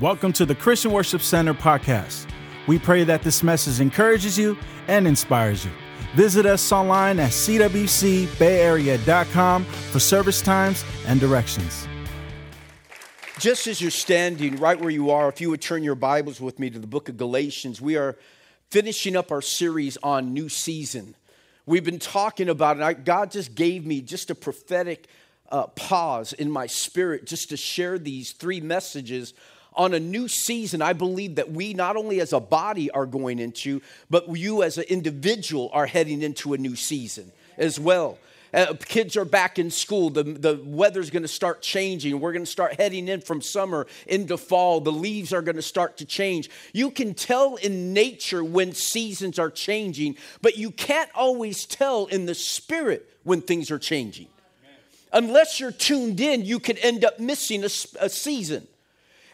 Welcome to the Christian Worship Center podcast. We pray that this message encourages you and inspires you. Visit us online at cwcbayarea.com for service times and directions. Just as you're standing right where you are, if you would turn your Bibles with me to the book of Galatians, we are finishing up our series on New Season. We've been talking about it. God just gave me just a prophetic pause in my spirit just to share these three messages on a new season. I believe that we not only as a body are going into, but you as an individual are heading into a new season as well. Kids are back in school. The weather's going to start changing. We're going to start heading in from summer into fall. The leaves are going to start to change. You can tell in nature when seasons are changing, but you can't always tell in the spirit when things are changing. Unless you're tuned in, you could end up missing a season.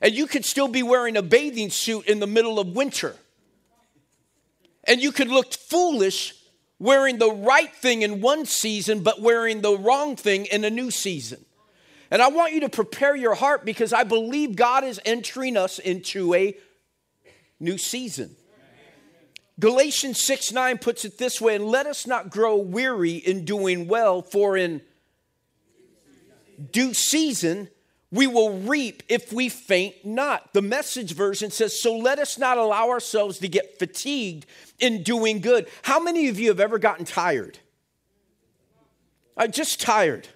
And you could still be wearing a bathing suit in the middle of winter. And you could look foolish wearing the right thing in one season, but wearing the wrong thing in a new season. And I want you to prepare your heart because I believe God is entering us into a new season. Galatians 6:9 puts it this way, and let us not grow weary in doing well, for in due season we will reap if we faint not. The Message version says, so let us not allow ourselves to get fatigued in doing good. How many of you have ever gotten tired? I'm just tired.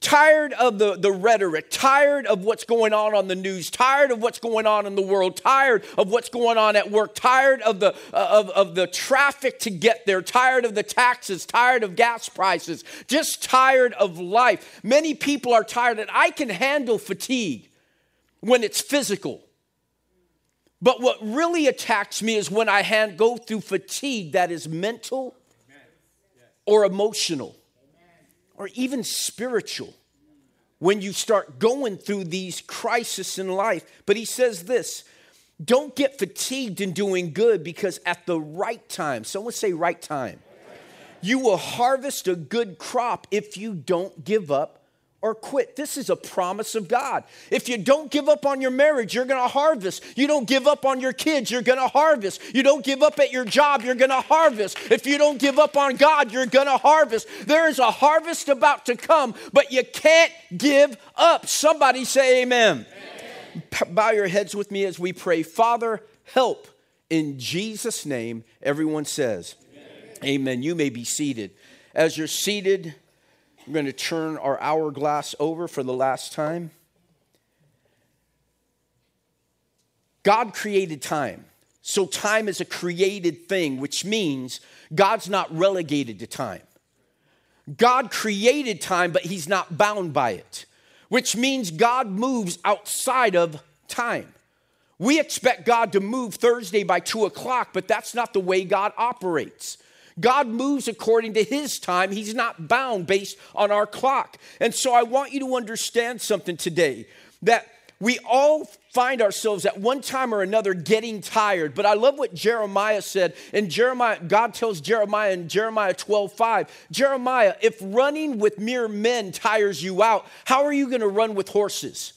Tired of the rhetoric, tired of what's going on the news, tired of what's going on in the world, tired of what's going on at work, tired of the traffic to get there, tired of the taxes, tired of gas prices, just tired of life. Many people are tired, and I can handle fatigue when it's physical. But what really attacks me is when I go through fatigue that is mental or emotional, or even spiritual, when you start going through these crises in life. But he says this, don't get fatigued in doing good, because at the right time, someone say right time, you will harvest a good crop if you don't give up or quit. This is a promise of God. If you don't give up on your marriage, you're going to harvest. You don't give up on your kids, you're going to harvest. You don't give up at your job, you're going to harvest. If you don't give up on God, you're going to harvest. There is a harvest about to come, but you can't give up. Somebody say amen. Amen. Bow your heads with me as we pray. Father, help in Jesus' name. Everyone says amen. Amen. You may be seated. As you're seated, we're going to turn our hourglass over for the last time. God created time. So time is a created thing, which means God's not relegated to time. God created time, but he's not bound by it, which means God moves outside of time. We expect God to move Thursday by 2 o'clock, but that's not the way God operates. God moves according to his time. He's not bound based on our clock. And so I want you to understand something today, that we all find ourselves at one time or another getting tired. But I love what Jeremiah said. And God tells Jeremiah in Jeremiah 12:5, Jeremiah, if running with mere men tires you out, how are you going to run with horses?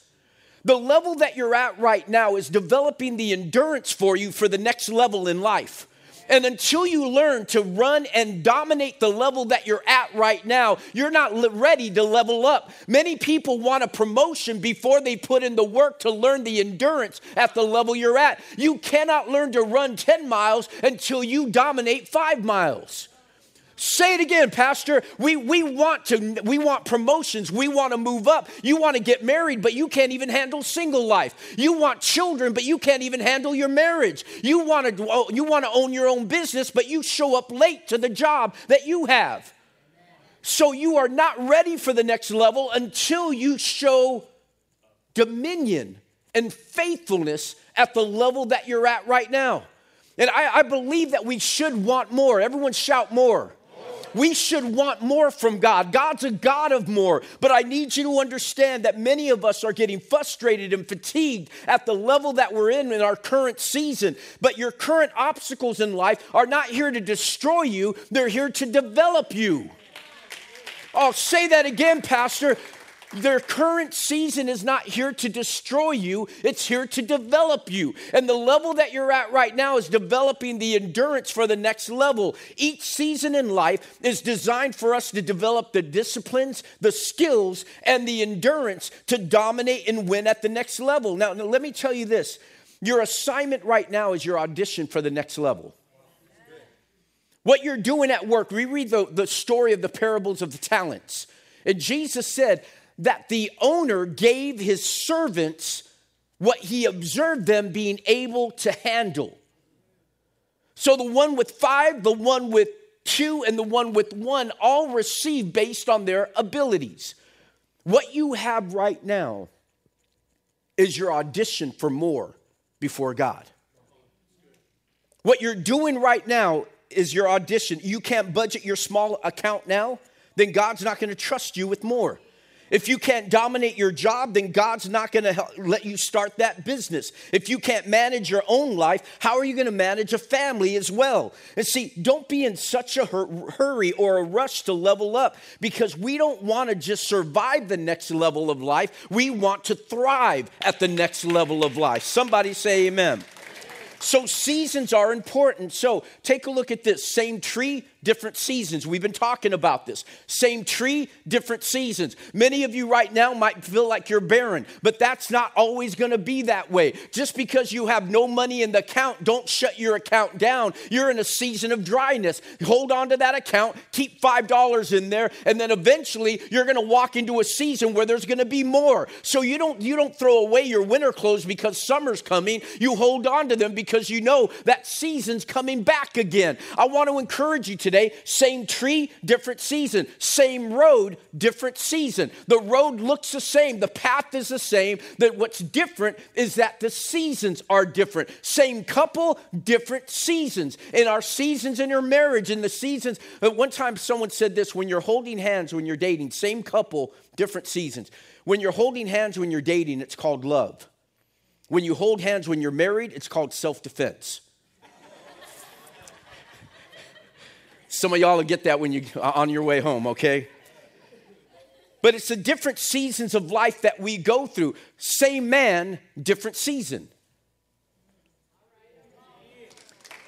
The level that you're at right now is developing the endurance for you for the next level in life. And until you learn to run and dominate the level that you're at right now, you're not ready to level up. Many people want a promotion before they put in the work to learn the endurance at the level you're at. You cannot learn to run 10 miles until you dominate 5 miles. Say it again, Pastor. We want promotions. We want to move up. You want to get married, but you can't even handle single life. You want children, but you can't even handle your marriage. You want to own your own business, but you show up late to the job that you have. So you are not ready for the next level until you show dominion and faithfulness at the level that you're at right now. And I believe that we should want more. Everyone shout more. We should want more from God. God's a God of more. But I need you to understand that many of us are getting frustrated and fatigued at the level that we're in our current season. But your current obstacles in life are not here to destroy you. They're here to develop you. Oh, say that again, Pastor. Their current season is not here to destroy you. It's here to develop you. And the level that you're at right now is developing the endurance for the next level. Each season in life is designed for us to develop the disciplines, the skills, and the endurance to dominate and win at the next level. Now let me tell you this. Your assignment right now is your audition for the next level. What you're doing at work, we read the story of the parables of the talents. And Jesus said that the owner gave his servants what he observed them being able to handle. So the one with 5, the one with 2, and the one with 1 all received based on their abilities. What you have right now is your audition for more before God. What you're doing right now is your audition. You can't budget your small account now, then God's not going to trust you with more. If you can't dominate your job, then God's not going to let you start that business. If you can't manage your own life, how are you going to manage a family as well? And see, don't be in such a hurry or a rush to level up, because we don't want to just survive the next level of life. We want to thrive at the next level of life. Somebody say amen. So seasons are important. So take a look at this. Same tree, different seasons. We've been talking about this. Same tree, different seasons. Many of you right now might feel like you're barren, but that's not always going to be that way. Just because you have no money in the account, don't shut your account down. You're in a season of dryness. Hold on to that account. Keep $5 in there, and then eventually you're going to walk into a season where there's going to be more. So you don't throw away your winter clothes because summer's coming. You hold on to them because you know that season's coming back again. I want to encourage you today. Same tree, different season. Same road, different season. The road looks the same. The path is the same. That what's different is that the seasons are different. Same couple, different seasons. In our seasons in your marriage, in the seasons. At one time someone said this, when you're holding hands when you're dating, same couple, different seasons. When you're holding hands when you're dating, it's called love. When you hold hands when you're married, it's called self-defense. Some of y'all will get that when you on your way home, okay? But it's the different seasons of life that we go through. Same man, different season.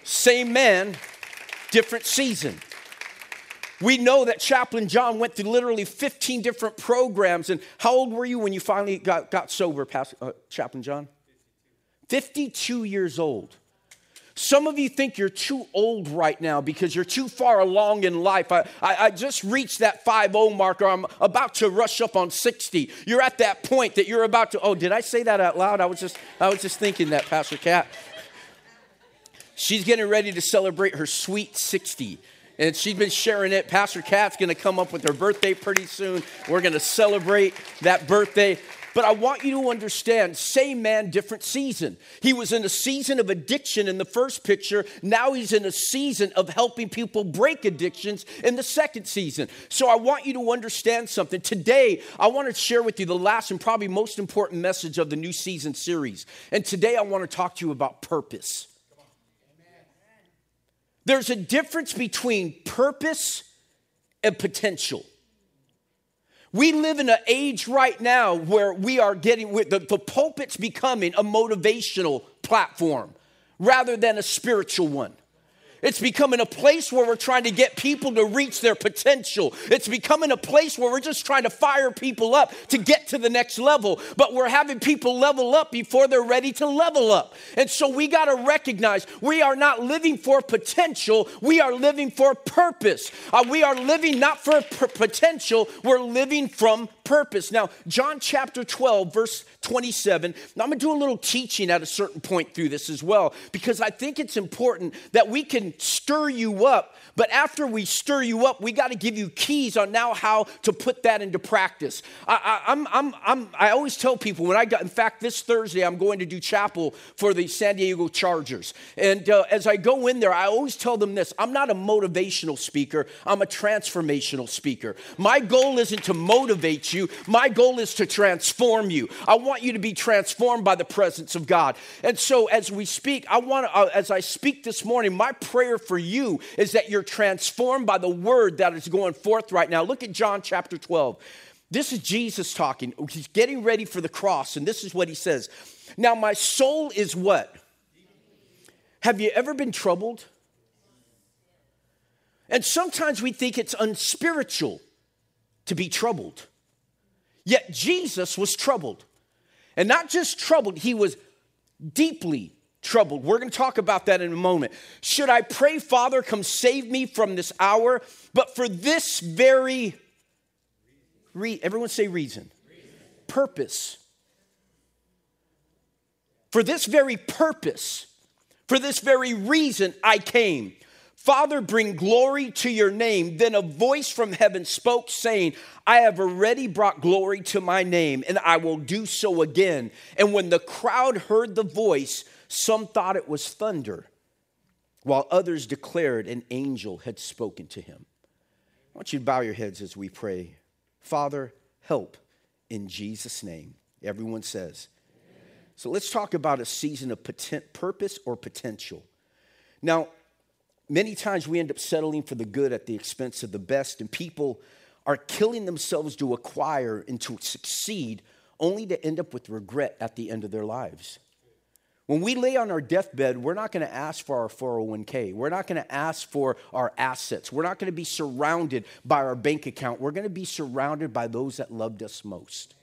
Same man, different season. We know that Chaplain John went through literally 15 different programs. And how old were you when you finally got sober, Chaplain John? 52 years old. Some of you think you're too old right now because you're too far along in life. I just reached that 50 marker. I'm about to rush up on 60. You're at that point that you're about to. Oh, did I say that out loud? I was just thinking that, Pastor Kat. She's getting ready to celebrate her sweet 60. And she's been sharing it. Pastor Kat's going to come up with her birthday pretty soon. We're going to celebrate that birthday. But I want you to understand, same man, different season. He was in a season of addiction in the first picture. Now he's in a season of helping people break addictions in the second season. So I want you to understand something. Today, I want to share with you the last and probably most important message of the new season series. And today, I want to talk to you about purpose. There's a difference between purpose and potential. We live in an age right now where we are getting, the pulpit's becoming a motivational platform rather than a spiritual one. It's becoming a place where we're trying to get people to reach their potential. It's becoming a place where we're just trying to fire people up to get to the next level. But we're having people level up before they're ready to level up. And so we got to recognize we are not living for potential. We are living for purpose. We are living not for potential. We're living from purpose. Now, John chapter 12, verse 27. Now, I'm going to do a little teaching at a certain point through this as well, because I think it's important that we can stir you up, but after we stir you up, we got to give you keys on now how to put that into practice. I always tell people when I got, in fact, this Thursday I'm going to do chapel for the San Diego Chargers, and as I go in there, I always tell them this: I'm not a motivational speaker; I'm a transformational speaker. My goal isn't to motivate you. My goal is to transform you. I want you to be transformed by the presence of God. And so as we speak, as I speak this morning, my prayer for you is that you're transformed by the word that is going forth right now. Look at John chapter 12. This is Jesus talking. He's getting ready for the cross, and this is what he says. Now, my soul is what? Have you ever been troubled? And sometimes we think it's unspiritual to be troubled. Yet Jesus was troubled. And not just troubled, he was deeply troubled. We're going to talk about that in a moment. Should I pray, Father, come save me from this hour? But for this very everyone say reason. Purpose. For this very purpose, for this very reason, I came. Father, bring glory to your name. Then a voice from heaven spoke, saying, I have already brought glory to my name, and I will do so again. And when the crowd heard the voice, some thought it was thunder, while others declared an angel had spoken to him. I want you to bow your heads as we pray. Father, help in Jesus' name. Everyone says. Amen. So let's talk about a season of purpose or potential. Now, many times we end up settling for the good at the expense of the best, and people are killing themselves to acquire and to succeed only to end up with regret at the end of their lives. When we lay on our deathbed, we're not going to ask for our 401k. We're not going to ask for our assets. We're not going to be surrounded by our bank account. We're going to be surrounded by those that loved us most.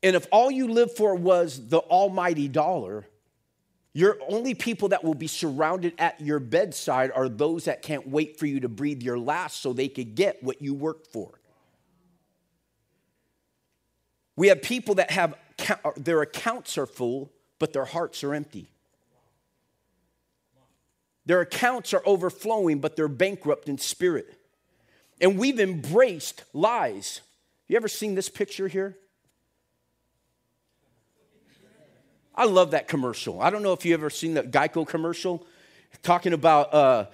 And if all you lived for was the almighty dollar, your only people that will be surrounded at your bedside are those that can't wait for you to breathe your last so they could get what you worked for. We have people that have their accounts are full, but their hearts are empty. Their accounts are overflowing, but they're bankrupt in spirit. And we've embraced lies. You ever seen this picture here? I love that commercial. I don't know if you ever seen the Geico commercial talking about,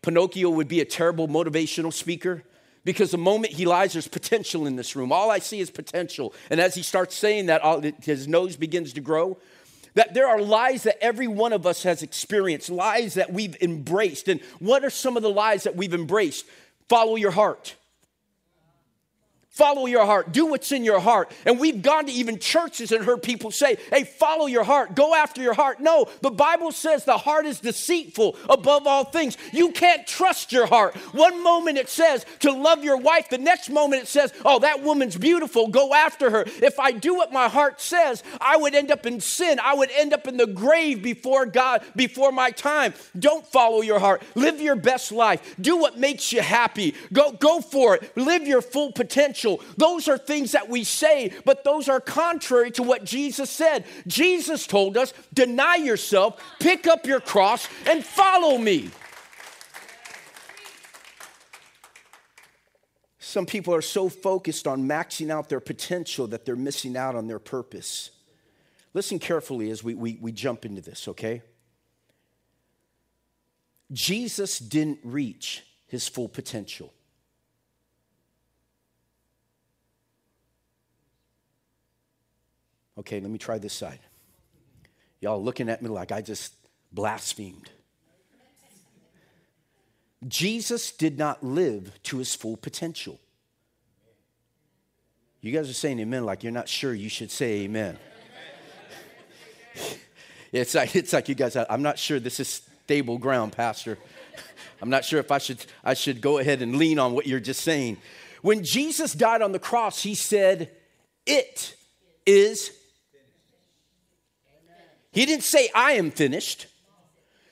Pinocchio would be a terrible motivational speaker. Because the moment he lies, there's potential in this room. All I see is potential. And as he starts saying that, his nose begins to grow. That there are lies that every one of us has experienced, lies that we've embraced. And what are some of the lies that we've embraced? Follow your heart. Follow your heart. Do what's in your heart. And we've gone to even churches and heard people say, hey, follow your heart. Go after your heart. No, the Bible says the heart is deceitful above all things. You can't trust your heart. One moment it says to love your wife. The next moment it says, oh, that woman's beautiful. Go after her. If I do what my heart says, I would end up in sin. I would end up in the grave before God, before my time. Don't follow your heart. Live your best life. Do what makes you happy. Go for it. Live your full potential. Those are things that we say, but those are contrary to what Jesus said. Jesus told us, deny yourself, pick up your cross, and follow me. Some people are so focused on maxing out their potential that they're missing out on their purpose. Listen carefully as we jump into this, okay? Jesus didn't reach his full potential. Okay, let me try this side. Y'all looking at me like I just blasphemed. Jesus did not live to his full potential. You guys are saying amen like you're not sure you should say amen. It's like you guys, I'm not sure this is stable ground, Pastor. I'm not sure if I should go ahead and lean on what you're just saying. When Jesus died on the cross, he said, it is. He didn't say, I am finished.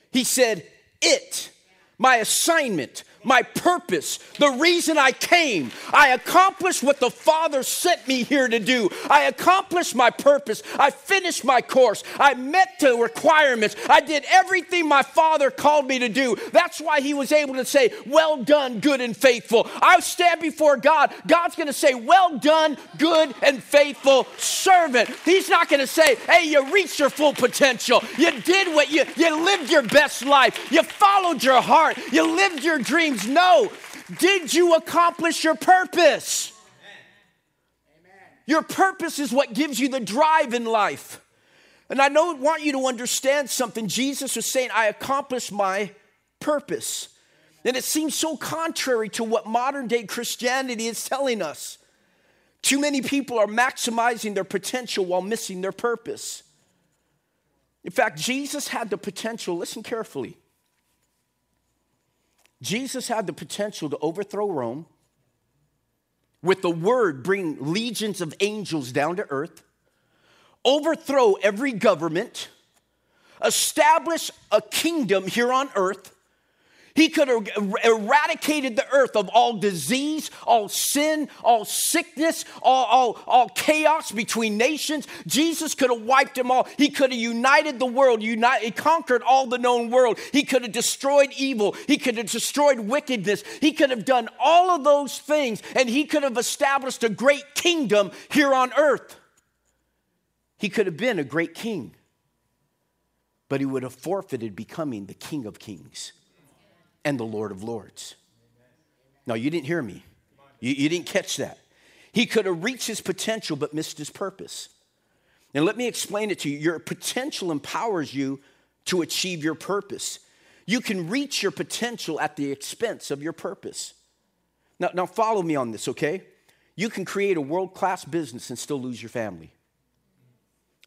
He said, it, my assignment, my purpose, the reason I came. I accomplished what the Father sent me here to do. I accomplished my purpose. I finished my course. I met the requirements. I did everything my Father called me to do. That's why he was able to say, well done, good and faithful. I stand before God. God's going to say, well done, good and faithful servant. He's not going to say, hey, you reached your full potential. You did what you lived your best life. You followed your heart. You lived your dream. No. Did you accomplish your purpose? Amen. Your purpose is what gives you the drive in life. And I want you to understand something. Jesus was saying, I accomplished my purpose. And it seems so contrary to what modern-day Christianity is telling us. Too many people are maximizing their potential while missing their purpose. In fact, Jesus had the potential, listen carefully. Jesus had the potential to overthrow Rome, with the word bring legions of angels down to earth, overthrow every government, establish a kingdom here on earth. He could have eradicated the earth of all disease, all sin, all sickness, all chaos between nations. Jesus could have wiped them all. He could have united the world, conquered all the known world. He could have destroyed evil. He could have destroyed wickedness. He could have done all of those things, and he could have established a great kingdom here on earth. He could have been a great king, but he would have forfeited becoming the King of Kings and the Lord of Lords. No, you didn't hear me. You didn't catch that. He could have reached his potential but missed his purpose. And let me explain it to you. Your potential empowers you to achieve your purpose. You can reach your potential at the expense of your purpose. Now follow me on this, okay? You can create a world-class business and still lose your family.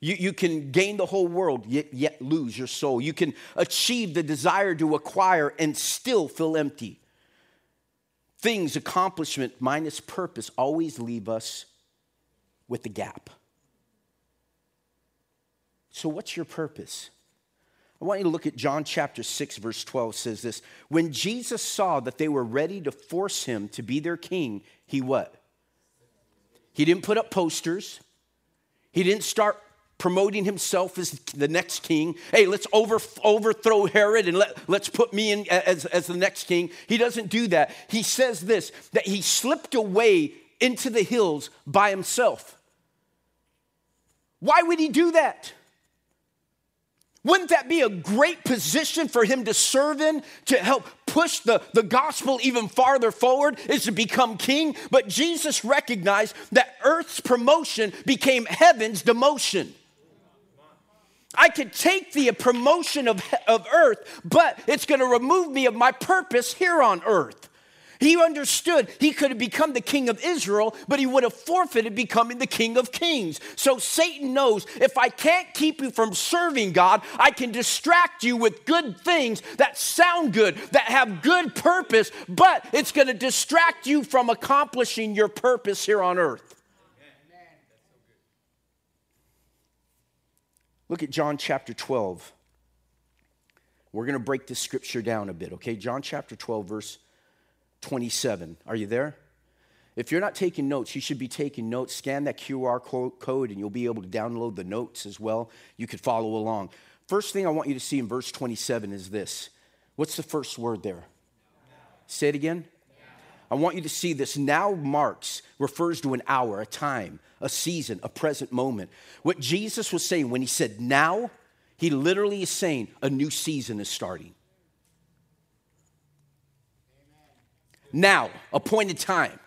You can gain the whole world, yet lose your soul. You can achieve the desire to acquire and still feel empty. Things, accomplishment minus purpose always leave us with a gap. So what's your purpose? I want you to look at John chapter 6, verse 12 says this. When Jesus saw that they were ready to force him to be their king, he what? He didn't put up posters. He didn't start promoting himself as the next king. Hey, let's overthrow Herod and let's put me in as the next king. He doesn't do that. He says this, that he slipped away into the hills by himself. Why would he do that? Wouldn't that be a great position for him to serve in, to help push the gospel even farther forward, is to become king? But Jesus recognized that earth's promotion became heaven's demotion. I could take the promotion of earth, but it's going to remove me of my purpose here on earth. He understood he could have become the king of Israel, but he would have forfeited becoming the King of Kings. So Satan knows, if I can't keep you from serving God, I can distract you with good things that sound good, that have good purpose, but it's going to distract you from accomplishing your purpose here on earth. Amen. Look at John chapter 12. We're going to break this scripture down a bit, okay? John chapter 12, verse 27. Are you there? If you're not taking notes, you should be taking notes. Scan that QR code and you'll be able to download the notes as well. You could follow along. First thing I want you to see in verse 27 is this. What's the first word there? Now. Say it again. Now. I want you to see this. Now marks refers to an hour, a time, a season, a present moment. What Jesus was saying when he said now, he literally is saying a new season is starting. Now, appointed time.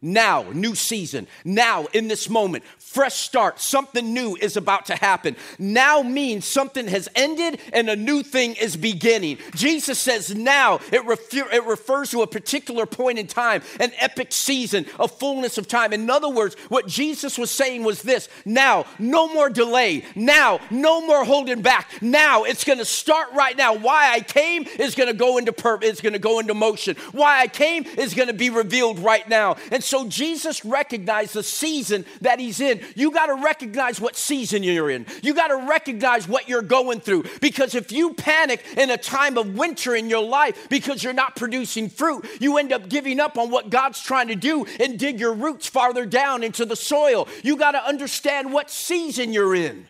Now, new season. Now, in this moment, fresh start. Something new is about to happen. Now means something has ended and a new thing is beginning. Jesus says now. It refers to a particular point in time, an epic season, a fullness of time. In other words, what Jesus was saying was this. Now, no more delay. Now, no more holding back. Now, it's going to start right now. Why I came is going to go into motion. Why I came is going to be revealed right now. And so Jesus recognized the season that he's in. You got to recognize what season you're in. You got to recognize what you're going through. Because if you panic in a time of winter in your life because you're not producing fruit, you end up giving up on what God's trying to do and dig your roots farther down into the soil. You got to understand what season you're in.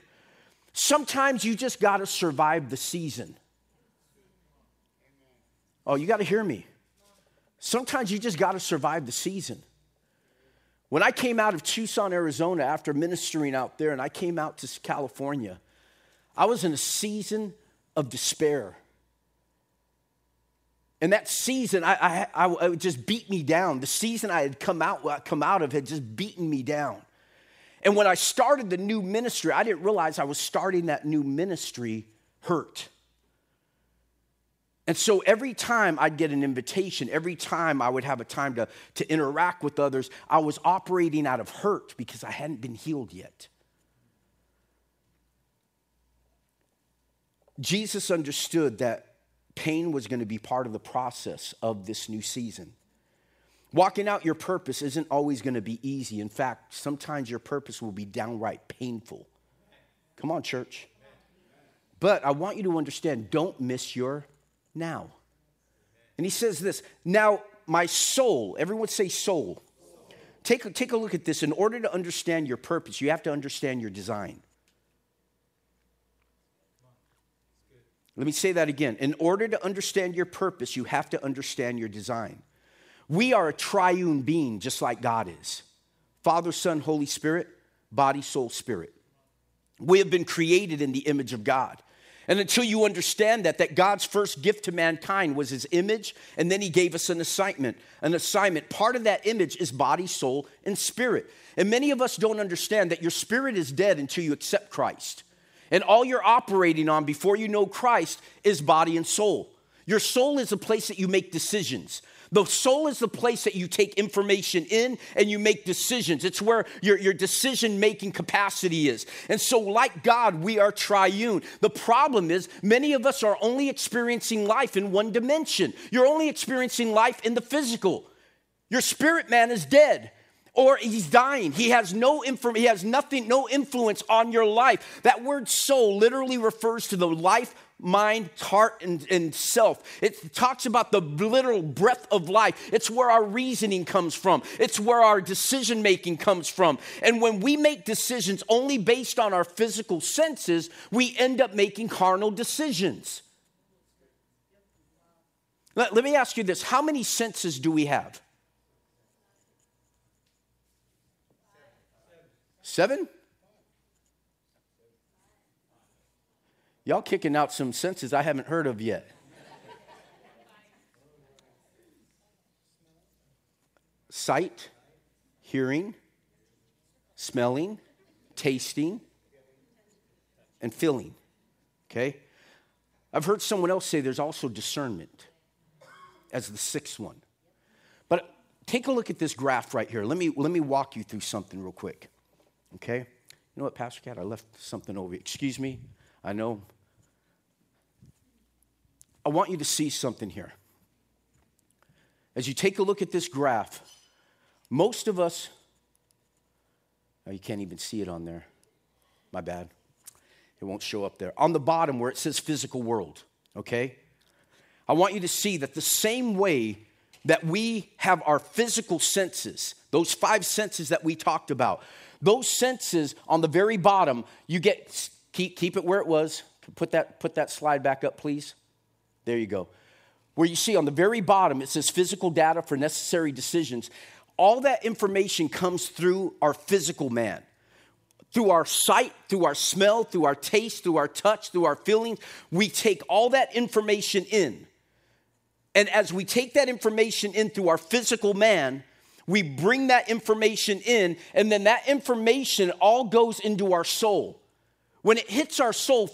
Sometimes you just got to survive the season. Oh, you got to hear me. Sometimes you just got to survive the season. When I came out of Tucson, Arizona, after ministering out there, and I came out to California, I was in a season of despair. And that season, I just beat me down. The season I had come out of had just beaten me down. And when I started the new ministry, I didn't realize I was starting that new ministry hurt. And so every time I'd get an invitation, every time I would have a time to interact with others, I was operating out of hurt because I hadn't been healed yet. Jesus understood that pain was going to be part of the process of this new season. Walking out your purpose isn't always going to be easy. In fact, sometimes your purpose will be downright painful. Come on, church. But I want you to understand, don't miss your now. And he says this, now my soul, everyone say soul. Take a look at this. In order to understand your purpose, you have to understand your design. Let me say that again. In order to understand your purpose, you have to understand your design. We are a triune being just like God is. Father, Son, Holy Spirit, body, soul, spirit. We have been created in the image of God. And until you understand that God's first gift to mankind was his image, and then he gave us an assignment. Part of that image is body, soul, and spirit. And many of us don't understand that your spirit is dead until you accept Christ. And all you're operating on before you know Christ is body and soul. Your soul is the place that you make decisions. The soul is the place that you take information in and you make decisions. It's where your decision-making capacity is. And so like God, we are triune. The problem is many of us are only experiencing life in one dimension. You're only experiencing life in the physical. Your spirit man is dead. Or he's dying. He has no influence on your life. That word soul literally refers to the life, mind, heart, and self. It talks about the literal breath of life. It's where our reasoning comes from. It's where our decision making comes from. And when we make decisions only based on our physical senses, we end up making carnal decisions. Let me ask you this. How many senses do we have? 7? Y'all kicking out some senses I haven't heard of yet. Sight, hearing, smelling, tasting, and feeling. Okay? I've heard someone else say there's also discernment as the 6th one. But take a look at this graph right here. Let me walk you through something real quick. Okay? You know what, Pastor Cat? I left something over here. Excuse me. I know. I want you to see something here. As you take a look at this graph, most of us, oh, you can't even see it on there. My bad. It won't show up there. On the bottom where it says physical world, okay? I want you to see that the same way that we have our physical senses, those 5 senses that we talked about, those senses on the very bottom, you get, keep it where it was. Put that slide back up, please. There you go. Where you see on the very bottom, it says physical data for necessary decisions. All that information comes through our physical man, through our sight, through our smell, through our taste, through our touch, through our feelings. We take all that information in. And as we take that information in through our physical man, we bring that information in, and then that information all goes into our soul. When it hits our soul,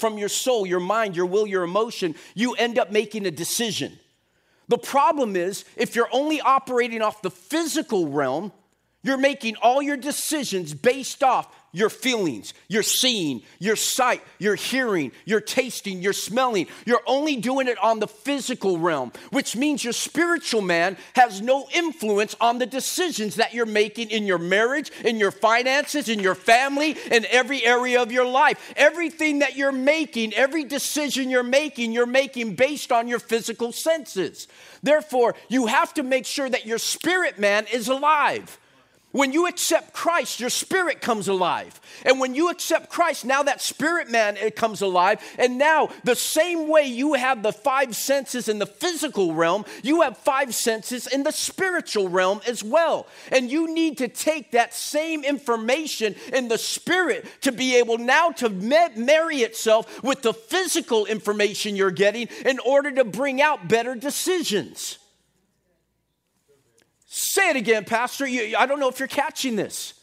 your mind, your will, your emotion, you end up making a decision. The problem is, if you're only operating off the physical realm, you're making all your decisions based off your feelings, your seeing, your sight, your hearing, your tasting, your smelling. You're only doing it on the physical realm, which means your spiritual man has no influence on the decisions that you're making in your marriage, in your finances, in your family, in every area of your life. Everything that you're making, every decision you're making based on your physical senses. Therefore, you have to make sure that your spirit man is alive. When you accept Christ, your spirit comes alive. And when you accept Christ, now that spirit man, it comes alive. And now the same way you have the 5 senses in the physical realm, you have 5 senses in the spiritual realm as well. And you need to take that same information in the spirit to be able now to marry itself with the physical information you're getting in order to bring out better decisions. Say it again, Pastor. I don't know if you're catching this.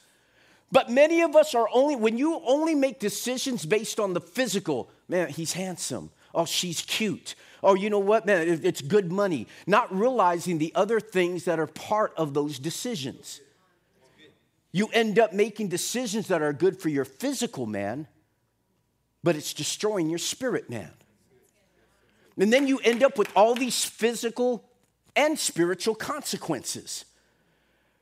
But many of us are only, when you only make decisions based on the physical, man, he's handsome. Oh, she's cute. Oh, you know what, man, it's good money. Not realizing the other things that are part of those decisions. You end up making decisions that are good for your physical man, but it's destroying your spirit man. And then you end up with all these physical and spiritual consequences.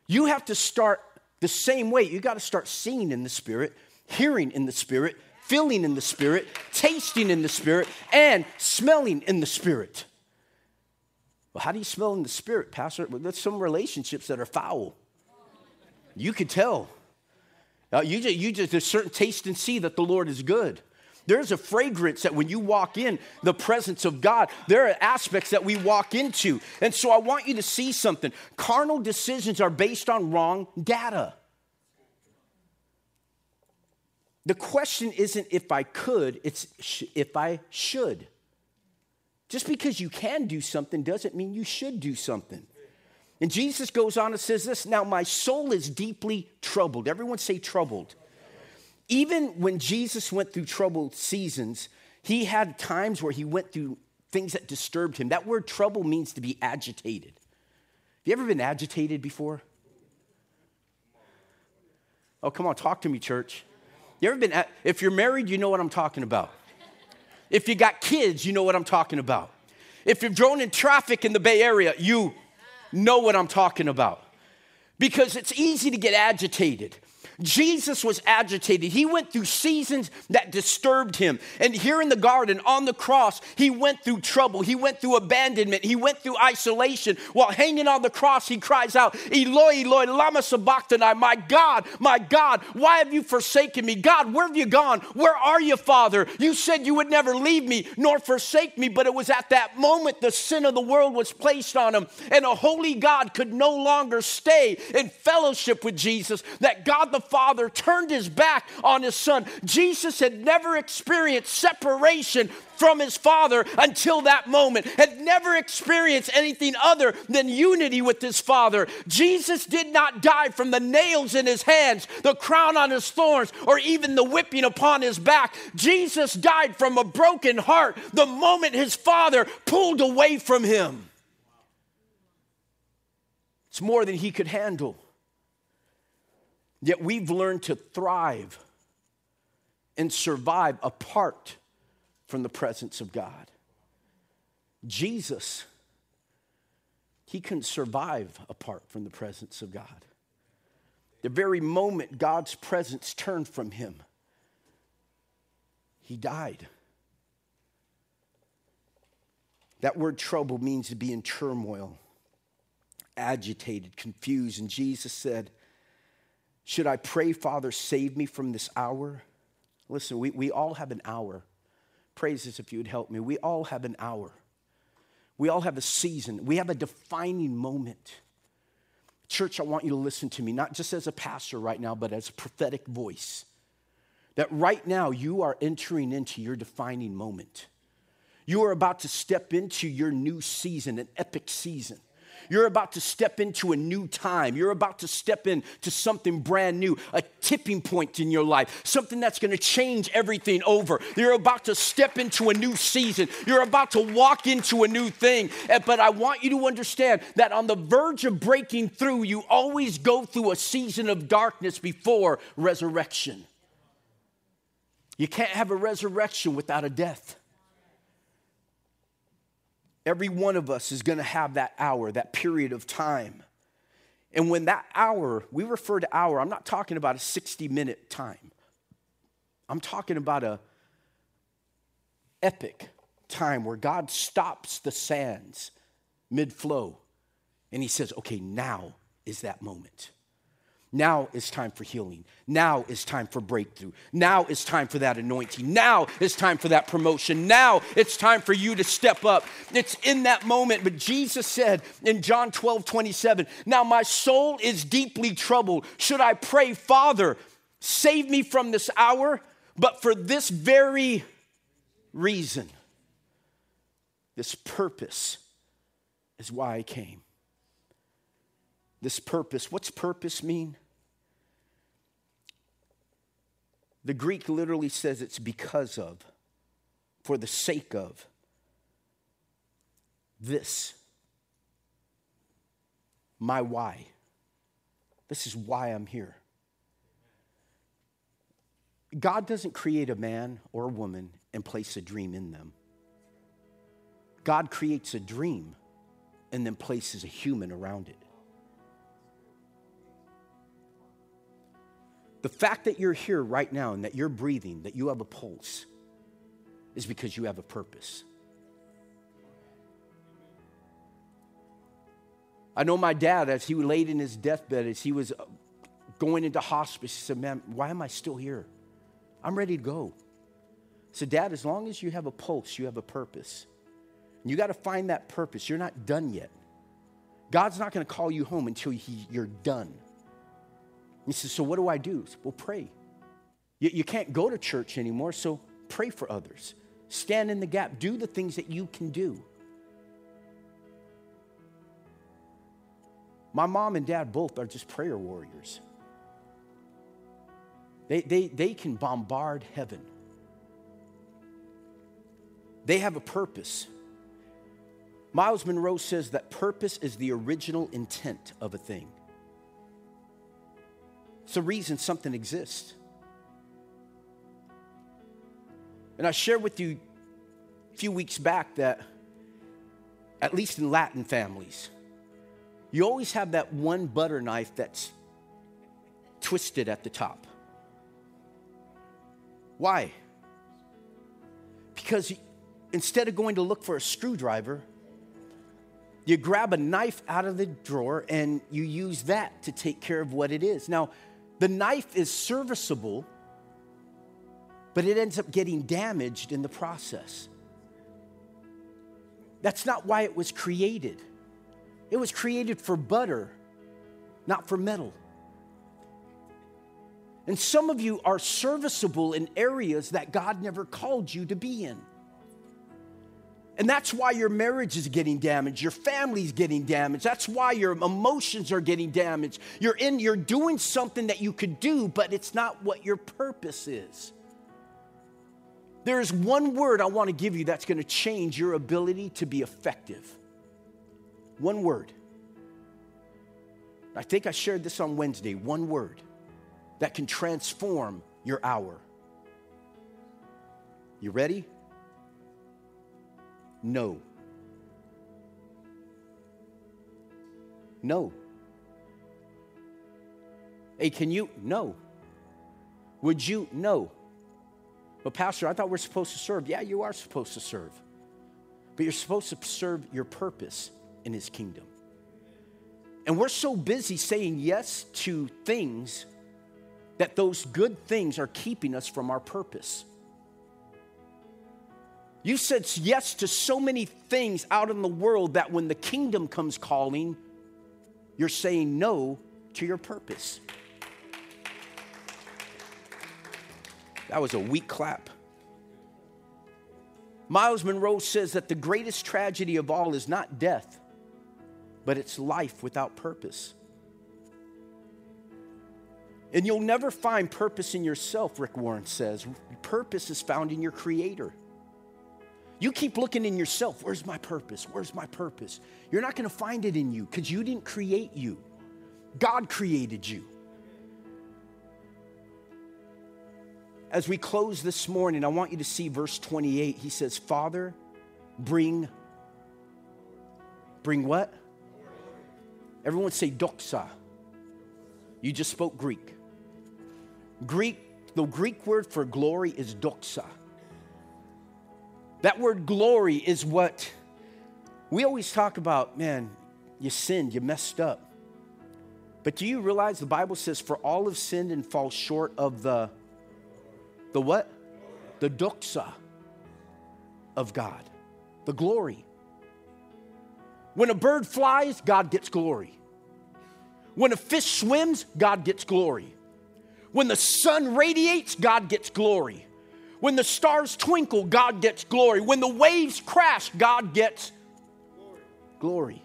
You have to start the same way. You got to start seeing in the spirit, hearing in the spirit, feeling in the spirit, tasting in the spirit, and smelling in the spirit. Well, how do you smell in the spirit, Pastor? Well, there's some relationships that are foul. You could tell. There's certain taste and see that the Lord is good. There's a fragrance that when you walk in the presence of God, there are aspects that we walk into. And so I want you to see something. Carnal decisions are based on wrong data. The question isn't if I could, it's if I should. Just because you can do something doesn't mean you should do something. And Jesus goes on and says this, now my soul is deeply troubled. Everyone say troubled. Even when Jesus went through troubled seasons, he had times where he went through things that disturbed him. That word trouble means to be agitated. Have you ever been agitated before? Oh, come on, talk to me, church. You ever been, if you're married, you know what I'm talking about. If you got kids, you know what I'm talking about. If you've grown in traffic in the Bay Area, you know what I'm talking about. Because it's easy to get agitated. Jesus was agitated. He went through seasons that disturbed him. And here in the garden, on the cross, he went through trouble. He went through abandonment. He went through isolation. While hanging on the cross, he cries out, Eloi, Eloi, lama sabachthani, my God, why have you forsaken me? God, where have you gone? Where are you, Father? You said you would never leave me nor forsake me, but it was at that moment the sin of the world was placed on him, and a holy God could no longer stay in fellowship with Jesus, that God the Father turned his back on his son. Jesus had never experienced separation from his Father until that moment, had never experienced anything other than unity with his Father. Jesus did not die from the nails in his hands, the crown on his thorns, or even the whipping upon his back. Jesus died from a broken heart the moment his Father pulled away from him. It's more than he could handle. Yet we've learned to thrive and survive apart from the presence of God. Jesus, he couldn't survive apart from the presence of God. The very moment God's presence turned from him, he died. That word trouble means to be in turmoil, agitated, confused. And Jesus said, should I pray, Father, save me from this hour? Listen, we all have an hour. Praise this if you would help me. We all have an hour. We all have a season. We have a defining moment. Church, I want you to listen to me, not just as a pastor right now, but as a prophetic voice. That right now you are entering into your defining moment. You are about to step into your new season, an epic season. You're about to step into a new time. You're about to step into something brand new, a tipping point in your life, something that's going to change everything over. You're about to step into a new season. You're about to walk into a new thing. But I want you to understand that on the verge of breaking through, you always go through a season of darkness before resurrection. You can't have a resurrection without a death. Every one of us is going to have that hour, that period of time. And when that hour, we refer to hour, I'm not talking about a 60-minute time. I'm talking about an epic time where God stops the sands mid-flow. And he says, okay, now is that moment. Now is time for healing. Now is time for breakthrough. Now is time for that anointing. Now is time for that promotion. Now it's time for you to step up. It's in that moment. But Jesus said in John 12:27, now my soul is deeply troubled. Should I pray, Father, save me from this hour? But for this very reason, this purpose is why I came. This purpose. What's purpose mean? The Greek literally says it's because of, for the sake of this. My why. This is why I'm here. God doesn't create a man or a woman and place a dream in them. God creates a dream and then places a human around it. The fact that you're here right now and that you're breathing, that you have a pulse, is because you have a purpose. I know my dad, as he laid in his deathbed, as he was going into hospice, he said, "Man, why am I still here? I'm ready to go." I said, "Dad, as long as you have a pulse, you have a purpose. And you got to find that purpose. You're not done yet. God's not going to call you home until you're done." He says, "So what do I do?" I said, "Well, pray. You can't go to church anymore, so pray for others. Stand in the gap. Do the things that you can do." My mom and dad both are just prayer warriors. They can bombard heaven. They have a purpose. Miles Monroe says that purpose is the original intent of a thing. It's the reason something exists. And I shared with you a few weeks back that, at least in Latin families, you always have that one butter knife that's twisted at the top. Why? Because instead of going to look for a screwdriver, you grab a knife out of the drawer and you use that to take care of what it is. Now, the knife is serviceable, but it ends up getting damaged in the process. That's not why it was created. It was created for butter, not for metal. And some of you are serviceable in areas that God never called you to be in. And that's why your marriage is getting damaged. Your family's getting damaged. That's why your emotions are getting damaged. You're doing something that you could do, but it's not what your purpose is. There is one word I want to give you that's going to change your ability to be effective. One word. I think I shared this on Wednesday. One word that can transform your hour. You ready? No. No. Hey, can you? No. Would you? No. But Pastor, I thought we're supposed to serve. Yeah, you are supposed to serve. But you're supposed to serve your purpose in His kingdom. And we're so busy saying yes to things that those good things are keeping us from our purpose. You said yes to so many things out in the world that when the kingdom comes calling, you're saying no to your purpose. That was a weak clap. Miles Monroe says that the greatest tragedy of all is not death, but it's life without purpose. And you'll never find purpose in yourself, Rick Warren says. Purpose is found in your Creator. You keep looking in yourself. Where's my purpose? Where's my purpose? You're not going to find it in you because you didn't create you. God created you. As we close this morning, I want you to see verse 28. He says, "Father, bring what?" Everyone say doxa. You just spoke Greek. The Greek word for glory is doxa. That word glory is what we always talk about. Man, you sinned, you messed up. But do you realize the Bible says, "For all have sinned and fall short of the what? The doxa of God, the glory." When a bird flies, God gets glory. When a fish swims, God gets glory. When the sun radiates, God gets glory. When the stars twinkle, God gets glory. When the waves crash, God gets glory.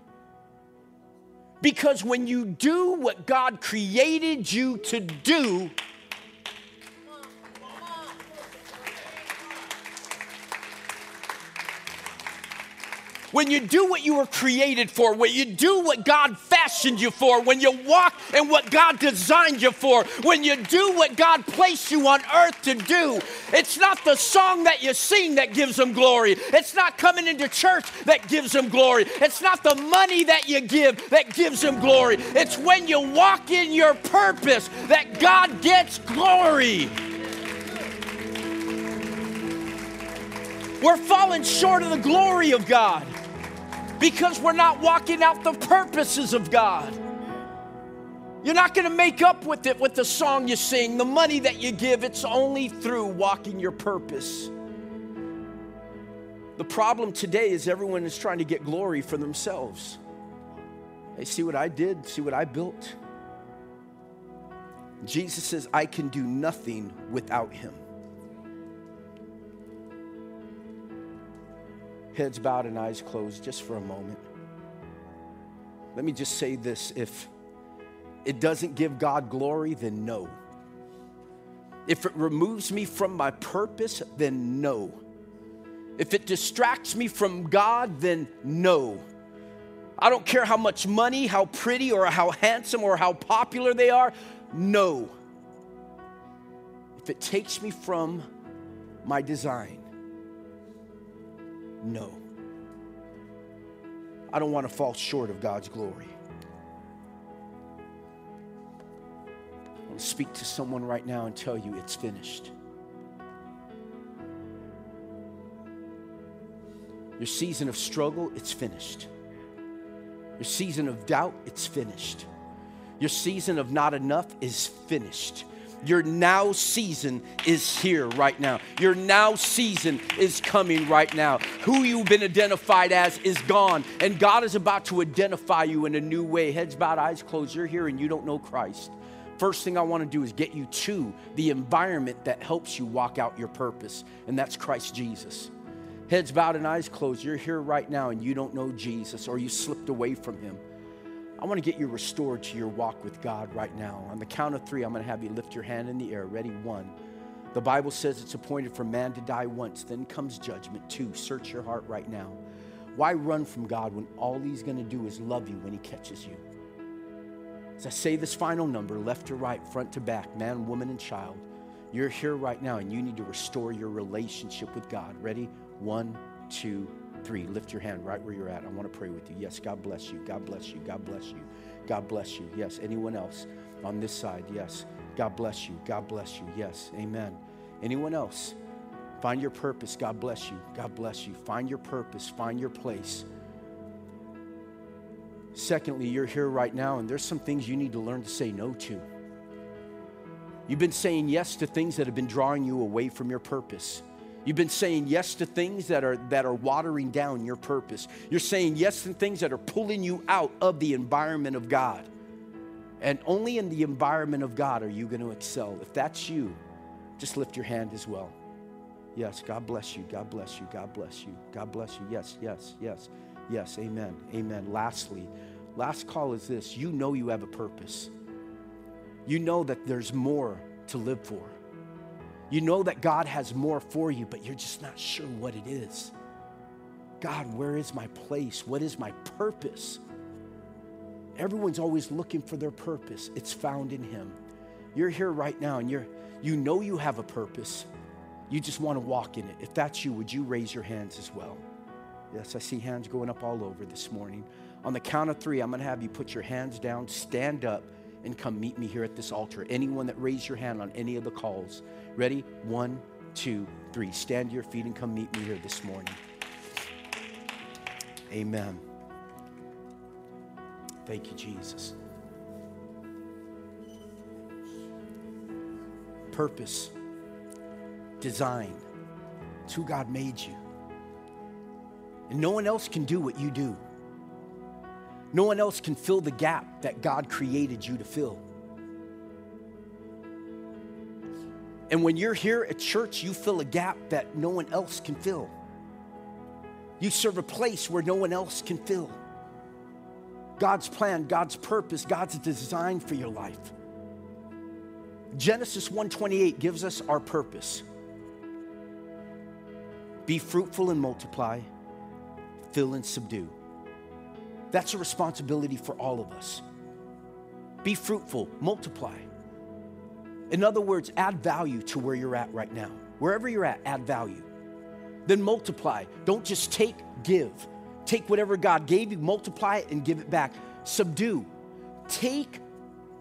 Because when you do what God created you to do, when you do what you were created for, when you do what God fashioned you for, when you walk in what God designed you for, when you do what God placed you on earth to do, it's not the song that you sing that gives Him glory. It's not coming into church that gives Him glory. It's not the money that you give that gives Him glory. It's when you walk in your purpose that God gets glory. We're falling short of the glory of God because we're not walking out the purposes of God. You're not going to make up with it with the song you sing, the money that you give. It's only through walking your purpose. The problem today is everyone is trying to get glory for themselves. Hey, see what I did, see what I built. Jesus says, I can do nothing without Him. Heads bowed and eyes closed just for a moment. Let me just say this. If it doesn't give God glory, then no. If it removes me from my purpose, then no. If it distracts me from God, then no. I don't care how much money, how pretty, or how handsome, or how popular they are. No. If it takes me from my design, no. I don't want to fall short of God's glory. I want to speak to someone right now and tell you it's finished. Your season of struggle, it's finished. Your season of doubt, it's finished. Your season of not enough is finished. Your now season is here right now. Your now season is coming right now. Who you've been identified as is gone, and God is about to identify you in a new way. Heads bowed, eyes closed. You're here and you don't know Christ. First thing I want to do is get you to the environment that helps you walk out your purpose, and that's Christ Jesus. Heads bowed and eyes closed. You're here right now and you don't know Jesus, or you slipped away from Him. I want to get you restored to your walk with God right now. On the count of 3, I'm going to have you lift your hand in the air. Ready? 1. The Bible says it's appointed for man to die once, then comes judgment. 2, search your heart right now. Why run from God when all He's going to do is love you when He catches you? As I say this final number, left to right, front to back, man, woman, and child, you're here right now and you need to restore your relationship with God. Ready? 1, 2, 3, lift your hand right where you're at. I want to pray with you. Yes, God bless you. God bless you. God bless you. God bless you. Yes, anyone else on this side? Yes, God bless you. God bless you. Yes, amen. Anyone else? Find your purpose. God bless you. God bless you. Find your purpose. Find your place. Secondly, you're here right now and there's some things you need to learn to say no to. You've been saying yes to things that have been drawing you away from your purpose. You've been saying yes to things that are watering down your purpose. You're saying yes to things that are pulling you out of the environment of God. And only in the environment of God are you going to excel. If that's you, just lift your hand as well. Yes, God bless you. God bless you. God bless you. God bless you. Yes, yes, yes, yes. Amen. Amen. Lastly, last call is this. You know you have a purpose. You know that there's more to live for. You know that God has more for you, but you're just not sure what it is. God, where is my place? What is my purpose? Everyone's always looking for their purpose. It's found in Him. You're here right now, and you know you have a purpose. You just want to walk in it. If that's you, would you raise your hands as well? Yes, I see hands going up all over this morning. On the count of 3, I'm going to have you put your hands down, stand up, and come meet me here at this altar. Anyone that raised your hand on any of the calls. Ready? 1, 2, 3. Stand to your feet and come meet me here this morning. Amen. Thank you, Jesus. Purpose. Design. It's who God made you. And no one else can do what you do. No one else can fill the gap that God created you to fill. And when you're here at church, you fill a gap that no one else can fill. You serve a place where no one else can fill. God's plan, God's purpose, God's design for your life. Genesis 1:28 gives us our purpose. Be fruitful and multiply. fill and subdue. That's a responsibility for all of us. Be fruitful, multiply. In other words, add value to where you're at right now. Wherever you're at, add value. Then multiply. Don't just take, give. Take whatever God gave you, multiply it, and give it back. Subdue. Take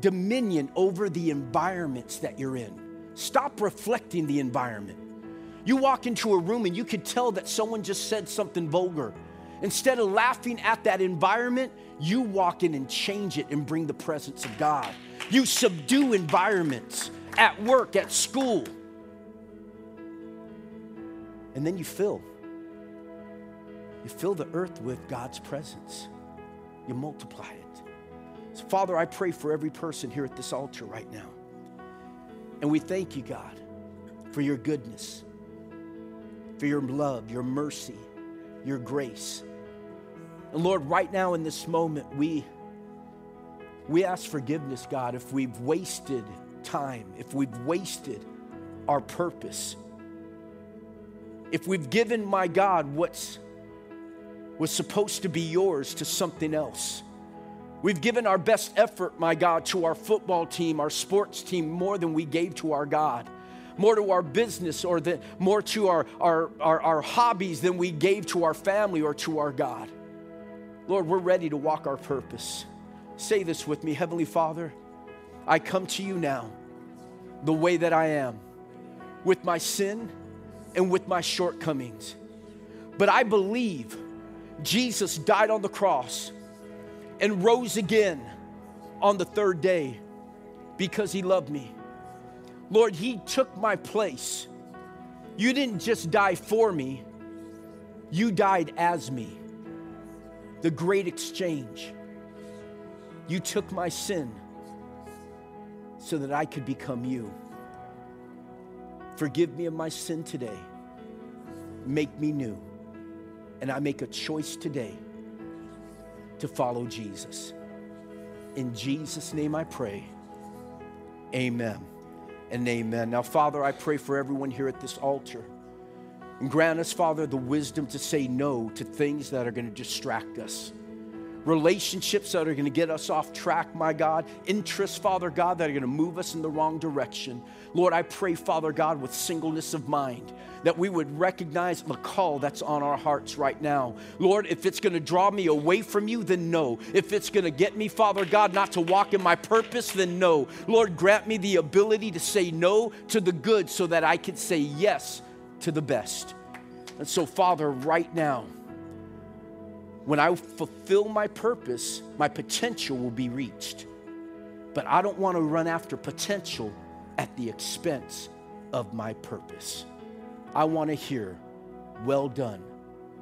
dominion over the environments that you're in. Stop reflecting the environment. You walk into a room and you could tell that someone just said something vulgar. Instead of laughing at that environment, you walk in and change it and bring the presence of God. You subdue environments at work, at school. And then you fill. You fill the earth with God's presence. You multiply it. So, Father, I pray for every person here at this altar right now. And we thank you, God, for your goodness, for your love, your mercy, your grace. And Lord, right now in this moment, we ask forgiveness, God, if we've wasted time, if we've wasted our purpose, if we've given, my God, what was supposed to be yours to something else. We've given our best effort, my God, to our football team, our sports team, more than we gave to our God, more to our business, or more to our hobbies than we gave to our family or to our God. Lord, we're ready to walk our purpose. Say this with me, Heavenly Father, I come to you now the way that I am, with my sin and with my shortcomings. But I believe Jesus died on the cross and rose again on the third day because he loved me. Lord, he took my place. You didn't just die for me, you died as me. The great exchange. You took my sin so that I could become you. Forgive me of my sin today. Make me new. And I make a choice today to follow Jesus. In Jesus' name I pray. Amen and amen. Now, Father, I pray for everyone here at this altar. And grant us, Father, the wisdom to say no to things that are going to distract us. Relationships that are going to get us off track, my God. Interests, Father God, that are going to move us in the wrong direction. Lord, I pray, Father God, with singleness of mind, that we would recognize the call that's on our hearts right now. Lord, if it's going to draw me away from you, then no. If it's going to get me, Father God, not to walk in my purpose, then no. Lord, grant me the ability to say no to the good so that I can say yes to the best. And so, Father, right now, when I fulfill my purpose, my potential will be reached. But I don't want to run after potential at the expense of my purpose. I want to hear, well done,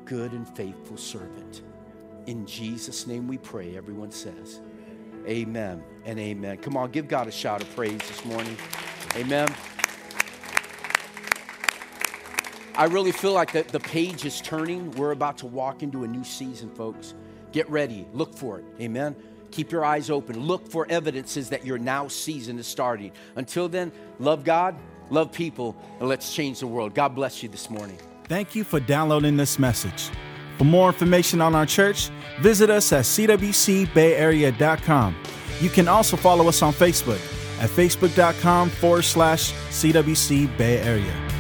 good and faithful servant. In Jesus' name we pray, everyone says, amen and amen. Come on, give God a shout of praise this morning. Amen. I really feel like the page is turning. We're about to walk into a new season, folks. Get ready. Look for it. Amen. Keep your eyes open. Look for evidences that your now season is starting. Until then, love God, love people, and let's change the world. God bless you this morning. Thank you for downloading this message. For more information on our church, visit us at cwcbayarea.com. You can also follow us on Facebook at facebook.com/cwcbayarea.